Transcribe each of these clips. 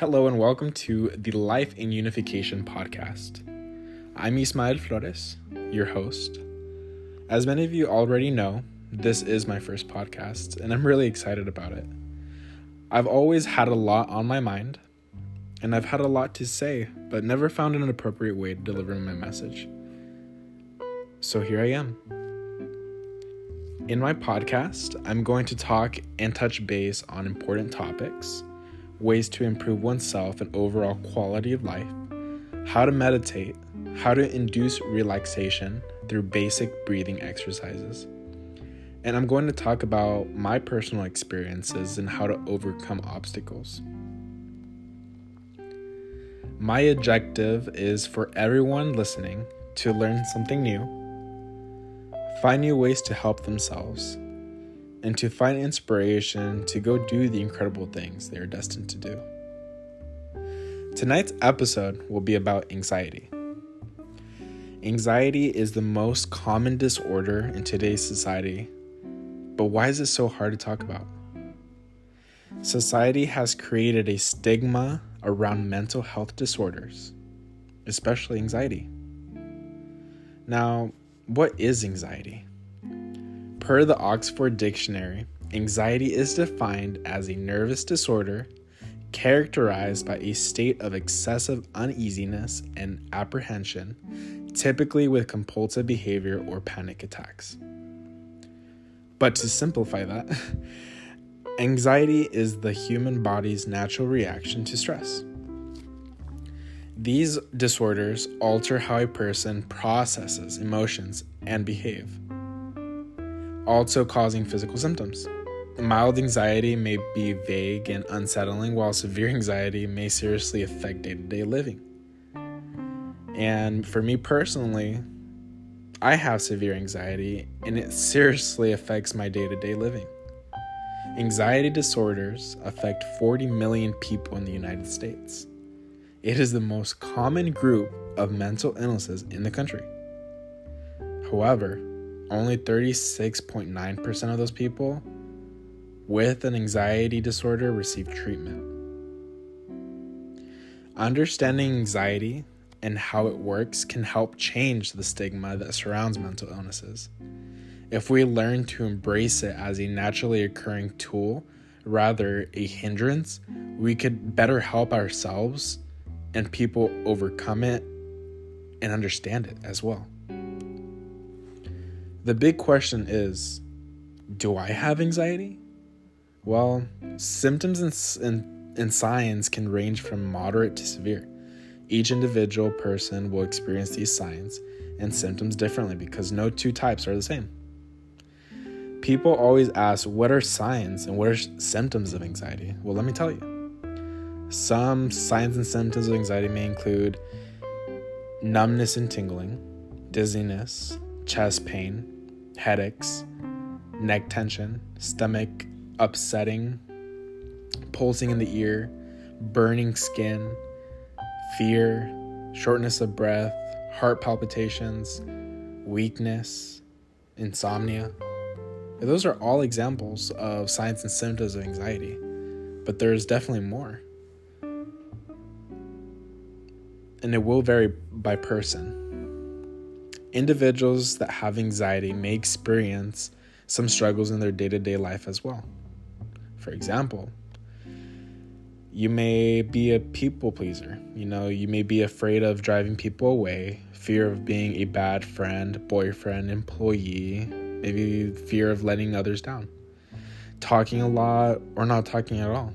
Hello and welcome to the Life in Unification podcast. I'm Ismael Flores, your host. As many of you already know, this is my first podcast and I'm really excited about it. I've always had a lot on my mind and I've had a lot to say, but never found an appropriate way to deliver my message. So here I am. In my podcast, I'm going to talk and touch base on important topics, ways to improve oneself and overall quality of life, how to meditate, how to induce relaxation through basic breathing exercises. And I'm going to talk about my personal experiences and how to overcome obstacles. My objective is for everyone listening to learn something new, find new ways to help themselves, and to find inspiration to go do the incredible things they are destined to do. Tonight's episode will be about anxiety. Anxiety is the most common disorder in today's society, but why is it so hard to talk about? Society has created a stigma around mental health disorders, especially anxiety. Now, what is anxiety? Per the Oxford Dictionary, anxiety is defined as a nervous disorder characterized by a state of excessive uneasiness and apprehension, typically with compulsive behavior or panic attacks. But to simplify that, anxiety is the human body's natural reaction to stress. These disorders alter how a person processes emotions and behave, also causing physical symptoms. Mild anxiety may be vague and unsettling, while severe anxiety may seriously affect day-to-day living. And for me personally, I have severe anxiety and it seriously affects my day-to-day living. Anxiety disorders affect 40 million people in the United States. It is the most common group of mental illnesses in the country. However, only 36.9% of those people with an anxiety disorder receive treatment. Understanding anxiety and how it works can help change the stigma that surrounds mental illnesses. If we learn to embrace it as a naturally occurring tool, rather a hindrance, we could better help ourselves and people overcome it and understand it as well. The big question is, do I have anxiety? Well, symptoms and signs can range from moderate to severe. Each individual person will experience these signs and symptoms differently because no two types are the same. People always ask, what are signs and what are symptoms of anxiety? Well, let me tell you. Some signs and symptoms of anxiety may include numbness and tingling, dizziness, chest pain, headaches, neck tension, stomach upsetting, pulsing in the ear, burning skin, fear, shortness of breath, heart palpitations, weakness, insomnia. Those are all examples of signs and symptoms of anxiety, but there's definitely more. And it will vary by person. Individuals that have anxiety may experience some struggles in their day-to-day life as well. For example, you may be a people pleaser. You may be afraid of driving people away, fear of being a bad friend, boyfriend, employee, maybe fear of letting others down, talking a lot or not talking at all.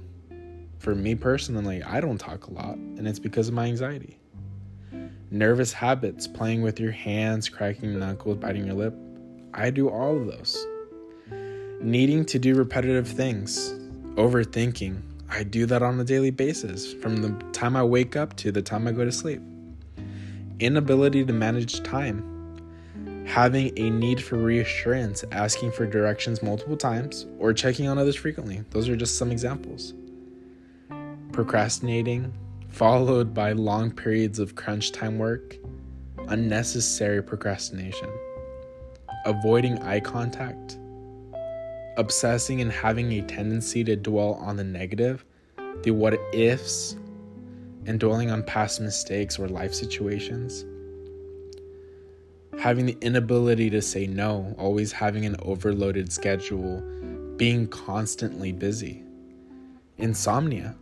For me personally, I don't talk a lot, and it's because of my anxiety. Nervous habits, playing with your hands, cracking knuckles, biting your lip. I do all of those. Needing to do repetitive things, overthinking. I do that on a daily basis, from the time I wake up to the time I go to sleep. Inability to manage time. Having a need for reassurance, asking for directions multiple times, or checking on others frequently. Those are just some examples. Procrastinating, followed by long periods of crunch time work, unnecessary procrastination, avoiding eye contact, obsessing and having a tendency to dwell on the negative, the what ifs, and dwelling on past mistakes or life situations. Having the inability to say no, always having an overloaded schedule, being constantly busy. Insomnia.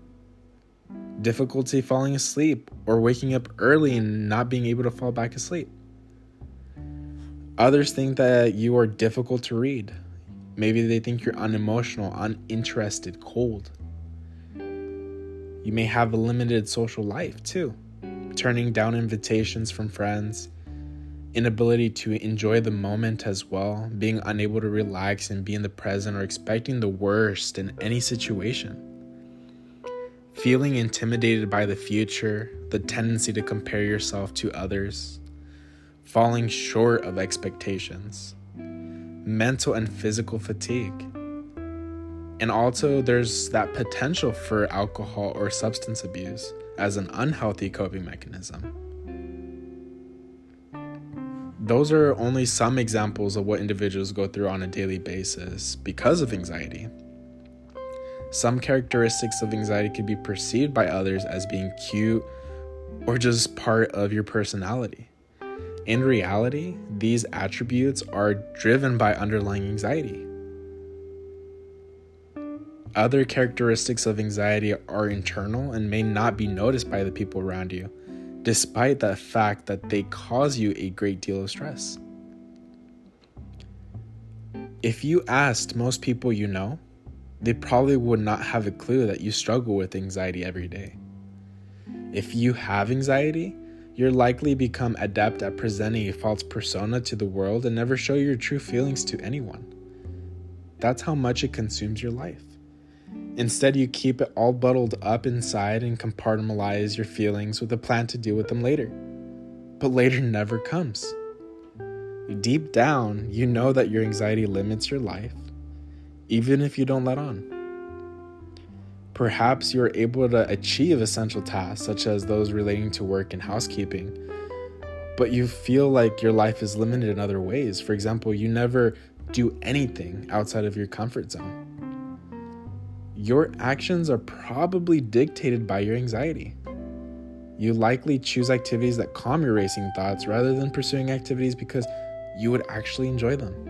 Difficulty falling asleep or waking up early and not being able to fall back asleep. Others think that you are difficult to read. Maybe they think you're unemotional, uninterested, cold. You may have a limited social life too. Turning down invitations from friends. Inability to enjoy the moment as well. Being unable to relax and be in the present, or expecting the worst in any situation. Feeling intimidated by the future, the tendency to compare yourself to others, falling short of expectations, mental and physical fatigue. And also there's that potential for alcohol or substance abuse as an unhealthy coping mechanism. Those are only some examples of what individuals go through on a daily basis because of anxiety. Some characteristics of anxiety could be perceived by others as being cute or just part of your personality. In reality, these attributes are driven by underlying anxiety. Other characteristics of anxiety are internal and may not be noticed by the people around you, despite the fact that they cause you a great deal of stress. If you asked most people you know, they probably would not have a clue that you struggle with anxiety every day. If you have anxiety, you're likely to become adept at presenting a false persona to the world and never show your true feelings to anyone. That's how much it consumes your life. Instead, you keep it all bottled up inside and compartmentalize your feelings with a plan to deal with them later. But later never comes. Deep down, you know that your anxiety limits your life, even if you don't let on. Perhaps you're able to achieve essential tasks such as those relating to work and housekeeping, but you feel like your life is limited in other ways. For example, you never do anything outside of your comfort zone. Your actions are probably dictated by your anxiety. You likely choose activities that calm your racing thoughts rather than pursuing activities because you would actually enjoy them.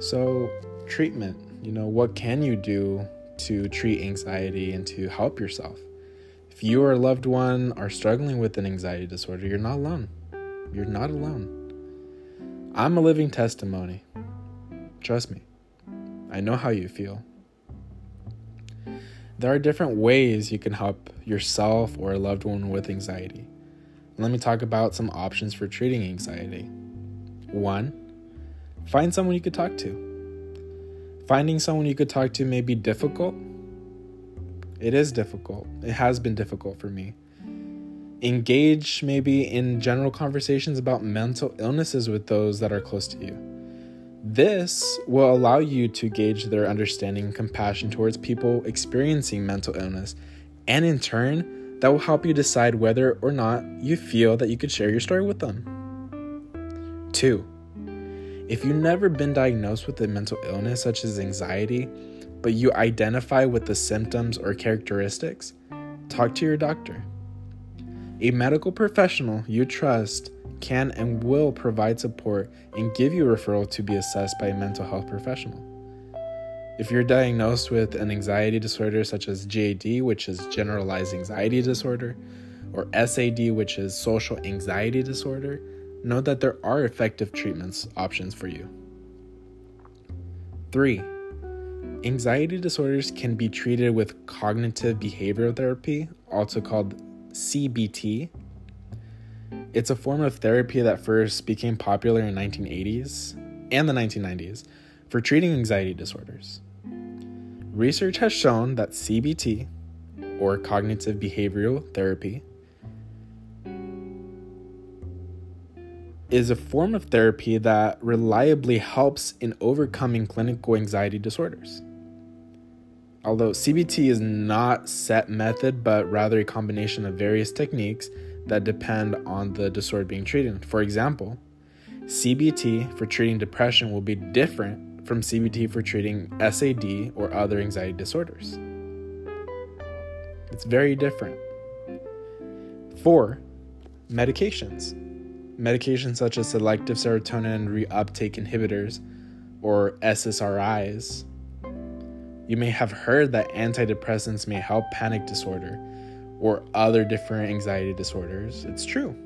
So, treatment, what can you do to treat anxiety and to help yourself? If you or a loved one are struggling with an anxiety disorder, you're not alone. You're not alone. I'm a living testimony. Trust me. I know how you feel. There are different ways you can help yourself or a loved one with anxiety. Let me talk about some options for treating anxiety. 1. Find someone you could talk to. Finding someone you could talk to may be difficult. It is difficult. It has been difficult for me. Engage maybe in general conversations about mental illnesses with those that are close to you. This will allow you to gauge their understanding and compassion towards people experiencing mental illness, and in turn, that will help you decide whether or not you feel that you could share your story with them. 2. If you've never been diagnosed with a mental illness such as anxiety, but you identify with the symptoms or characteristics, talk to your doctor. A medical professional you trust can and will provide support and give you a referral to be assessed by a mental health professional. If you're diagnosed with an anxiety disorder such as GAD, which is generalized anxiety disorder, or SAD, which is social anxiety disorder, know that there are effective treatment options for you. 3. Anxiety disorders can be treated with cognitive behavioral therapy, also called CBT. It's a form of therapy that first became popular in the 1980s and the 1990s for treating anxiety disorders. Research has shown that CBT, or cognitive behavioral therapy, is a form of therapy that reliably helps in overcoming clinical anxiety disorders. Although CBT is not a set method, but rather a combination of various techniques that depend on the disorder being treated. For example, CBT for treating depression will be different from CBT for treating SAD or other anxiety disorders. It's very different. 4, medications. Medications such as selective serotonin reuptake inhibitors, or SSRIs. You may have heard that antidepressants may help panic disorder or other different anxiety disorders. It's true.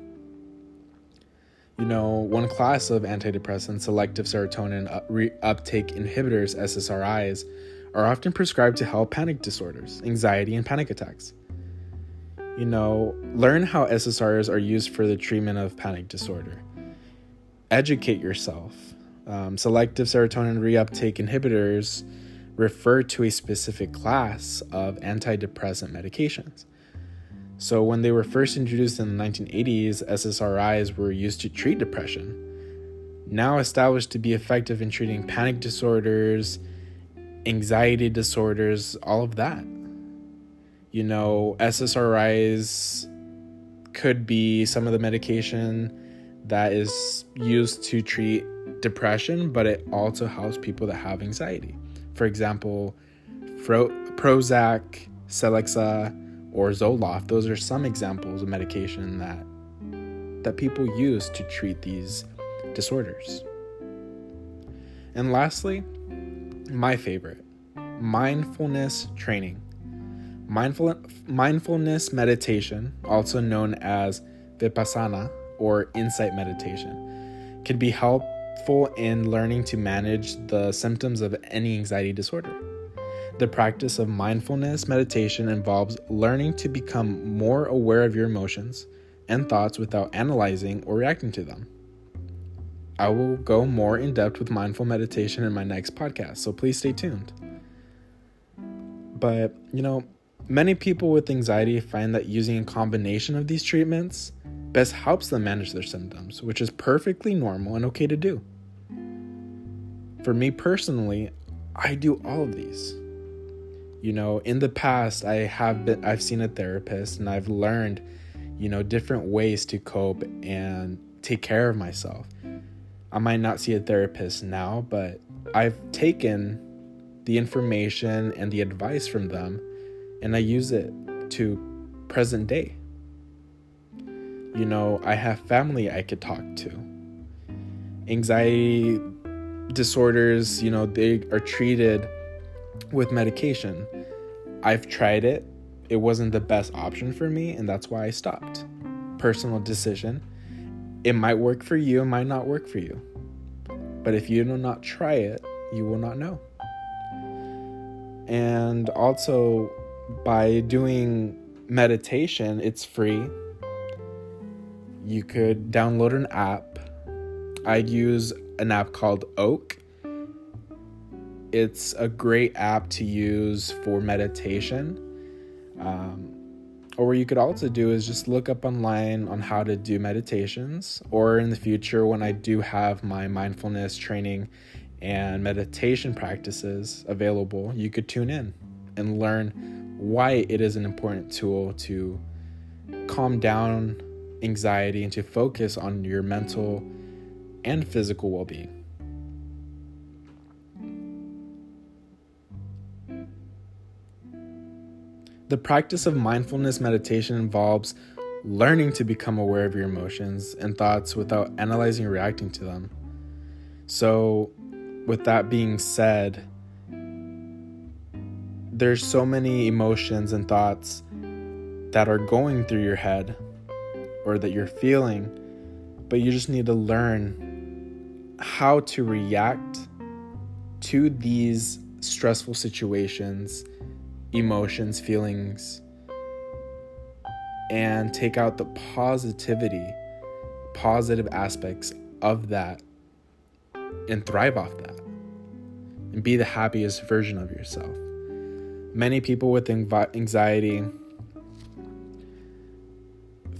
You know, one class of antidepressants, selective serotonin reuptake inhibitors, SSRIs, are often prescribed to help panic disorders, anxiety, and panic attacks. You know, learn how SSRIs are used for the treatment of panic disorder. Educate yourself. Selective serotonin reuptake inhibitors refer to a specific class of antidepressant medications. So when they were first introduced in the 1980s, SSRIs were used to treat depression. Now established to be effective in treating panic disorders, anxiety disorders, all of that. You know, SSRIs could be some of the medication that is used to treat depression, but it also helps people that have anxiety. For example, Prozac, Celexa, or Zoloft. Those are some examples of medication that people use to treat these disorders. And lastly, my favorite, mindfulness training. Mindfulness meditation, also known as Vipassana or insight meditation, can be helpful in learning to manage the symptoms of any anxiety disorder. The practice of mindfulness meditation involves learning to become more aware of your emotions and thoughts without analyzing or reacting to them. I will go more in depth with mindful meditation in my next podcast, so please stay tuned. But, you know, many people with anxiety find that using a combination of these treatments best helps them manage their symptoms, which is perfectly normal and okay to do. For me personally, I do all of these. You know, in the past, I've seen a therapist, and I've learned, you know, different ways to cope and take care of myself. I might not see a therapist now, but I've taken the information and the advice from them, and I use it to present day. You know, I have family I could talk to. Anxiety disorders, you know, they are treated with medication. I've tried it. It wasn't the best option for me, and that's why I stopped. Personal decision. It might work for you, it might not work for you. But if you do not try it, you will not know. And also, by doing meditation, it's free. You could download an app. I use an app called Oak. It's a great app to use for meditation. Or what you could also do is just look up online on how to do meditations. Or in the future, when I do have my mindfulness training and meditation practices available, you could tune in and learn why it is an important tool to calm down anxiety and to focus on your mental and physical well-being. The practice of mindfulness meditation involves learning to become aware of your emotions and thoughts without analyzing or reacting to them. So, with that being said, there's so many emotions and thoughts that are going through your head or that you're feeling, but you just need to learn how to react to these stressful situations, emotions, feelings, and take out the positive aspects of that and thrive off that and be the happiest version of yourself. Many people with anxiety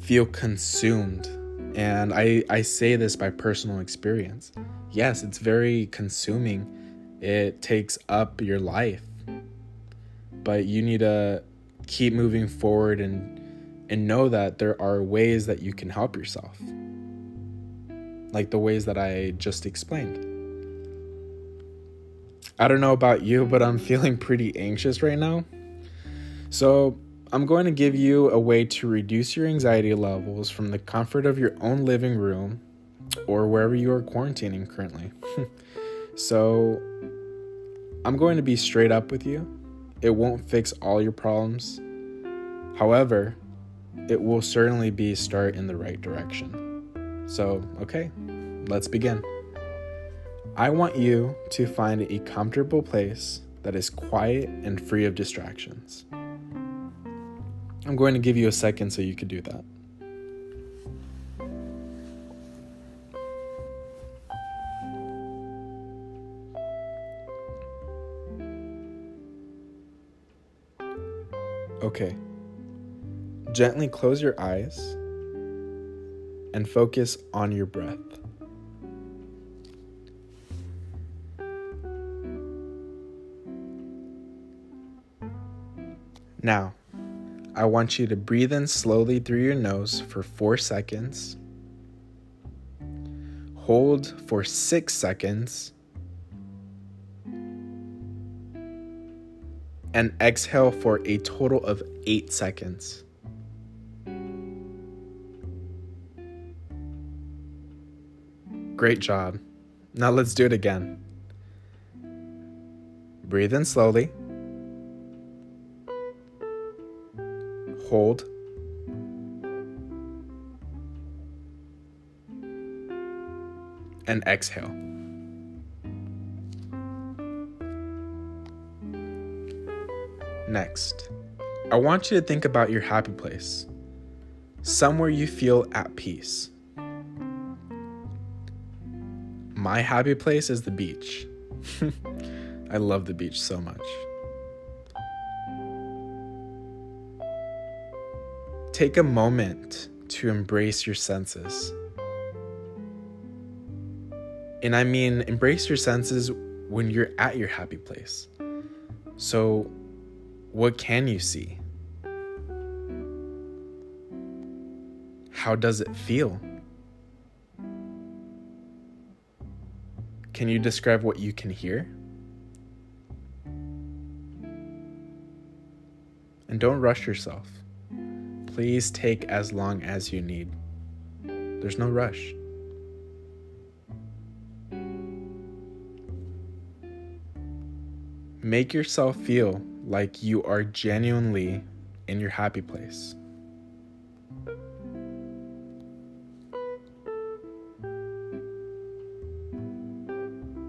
feel consumed, and I say this by personal experience. Yes, it's very consuming. It takes up your life. But you need to keep moving forward and know that there are ways that you can help yourself. Like the ways that I just explained. I don't know about you, but I'm feeling pretty anxious right now. So I'm going to give you a way to reduce your anxiety levels from the comfort of your own living room or wherever you are quarantining currently. So I'm going to be straight up with you. It won't fix all your problems. However, it will certainly be a start in the right direction. So, okay, let's begin. I want you to find a comfortable place that is quiet and free of distractions. I'm going to give you a second so you can do that. Okay. Gently close your eyes and focus on your breath. Now, I want you to breathe in slowly through your nose for 4 seconds, hold for 6 seconds, and exhale for a total of 8 seconds. Great job. Now let's do it again. Breathe in slowly. Hold. And exhale. Next, I want you to think about your happy place, somewhere you feel at peace. My happy place is the beach. I love the beach so much. Take a moment to embrace your senses. And I mean, embrace your senses when you're at your happy place. So, what can you see? How does it feel? Can you describe what you can hear? And don't rush yourself. Please take as long as you need. There's no rush. Make yourself feel like you are genuinely in your happy place.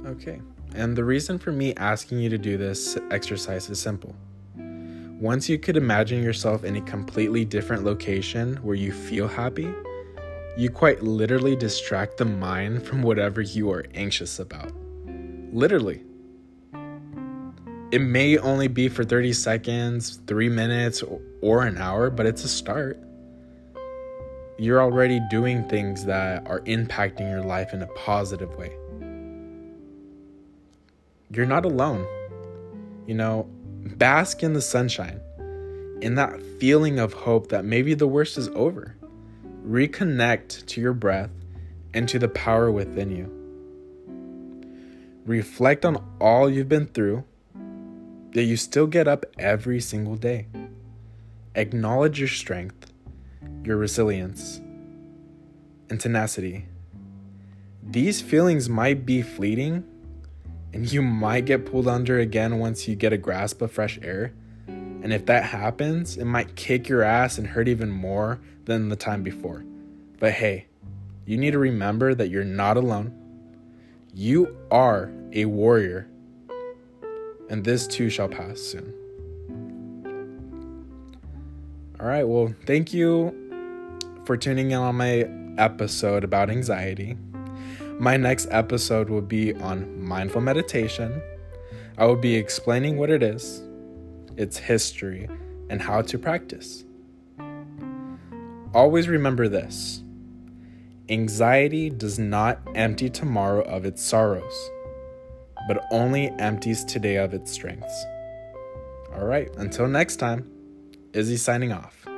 Okay, and the reason for me asking you to do this exercise is simple. Once you could imagine yourself in a completely different location where you feel happy, you quite literally distract the mind from whatever you are anxious about. Literally. It may only be for 30 seconds, 3 minutes, or an hour, but it's a start. You're already doing things that are impacting your life in a positive way. You're not alone. You know, bask in the sunshine, in that feeling of hope that maybe the worst is over. Reconnect to your breath and to the power within you. Reflect on all you've been through, yet you still get up every single day. Acknowledge your strength, your resilience, and tenacity. These feelings might be fleeting, and you might get pulled under again once you get a grasp of fresh air. And if that happens, it might kick your ass and hurt even more than the time before. But hey, you need to remember that you're not alone. You are a warrior. And this too shall pass soon. All right, well, thank you for tuning in on my episode about anxiety. My next episode will be on mindful meditation. I will be explaining what it is, its history, and how to practice. Always remember this. Anxiety does not empty tomorrow of its sorrows, but only empties today of its strengths. All right, until next time, Izzy signing off.